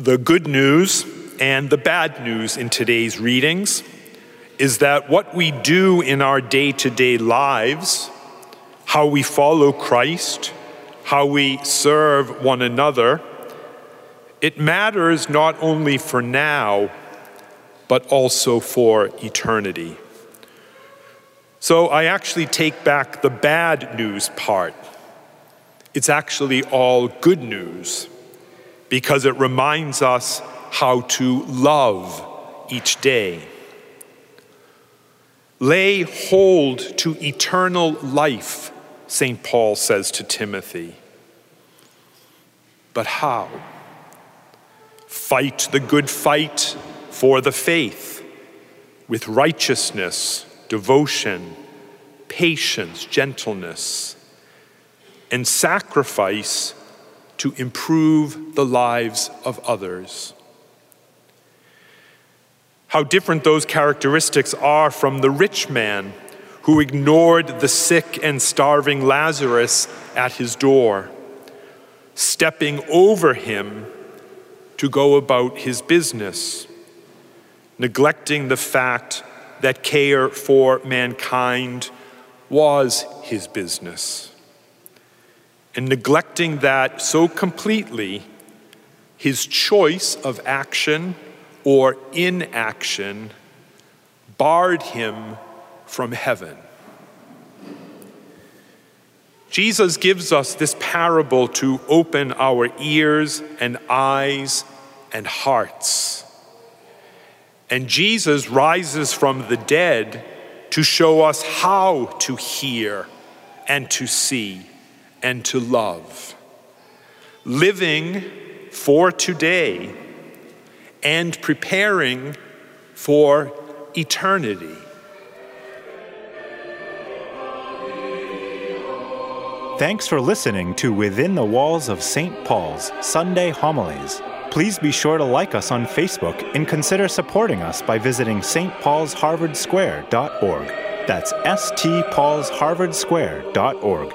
The good news and the bad news in today's readings is that what we do in our day-to-day lives, how we follow Christ, how we serve one another, it matters not only for now, but also for eternity. So I actually take back the bad news part. It's actually all good news, because it reminds us how to love each day. Lay hold to eternal life, St. Paul says to Timothy. But how? Fight the good fight for the faith with righteousness, devotion, patience, gentleness, and sacrifice to improve the lives of others. How different those characteristics are from the rich man who ignored the sick and starving Lazarus at his door, stepping over him to go about his business, neglecting the fact that care for mankind was his business, and neglecting that so completely, his choice of action or inaction barred him from heaven. Jesus gives us this parable to open our ears and eyes and hearts. And Jesus rises from the dead to show us how to hear and to see and to love, living for today and preparing for eternity. Thanks for listening to Within the Walls of St. Paul's Sunday Homilies. Please be sure to like us on Facebook and consider supporting us by visiting stpaulsharvardsquare.org. That's stpaulsharvardsquare.org.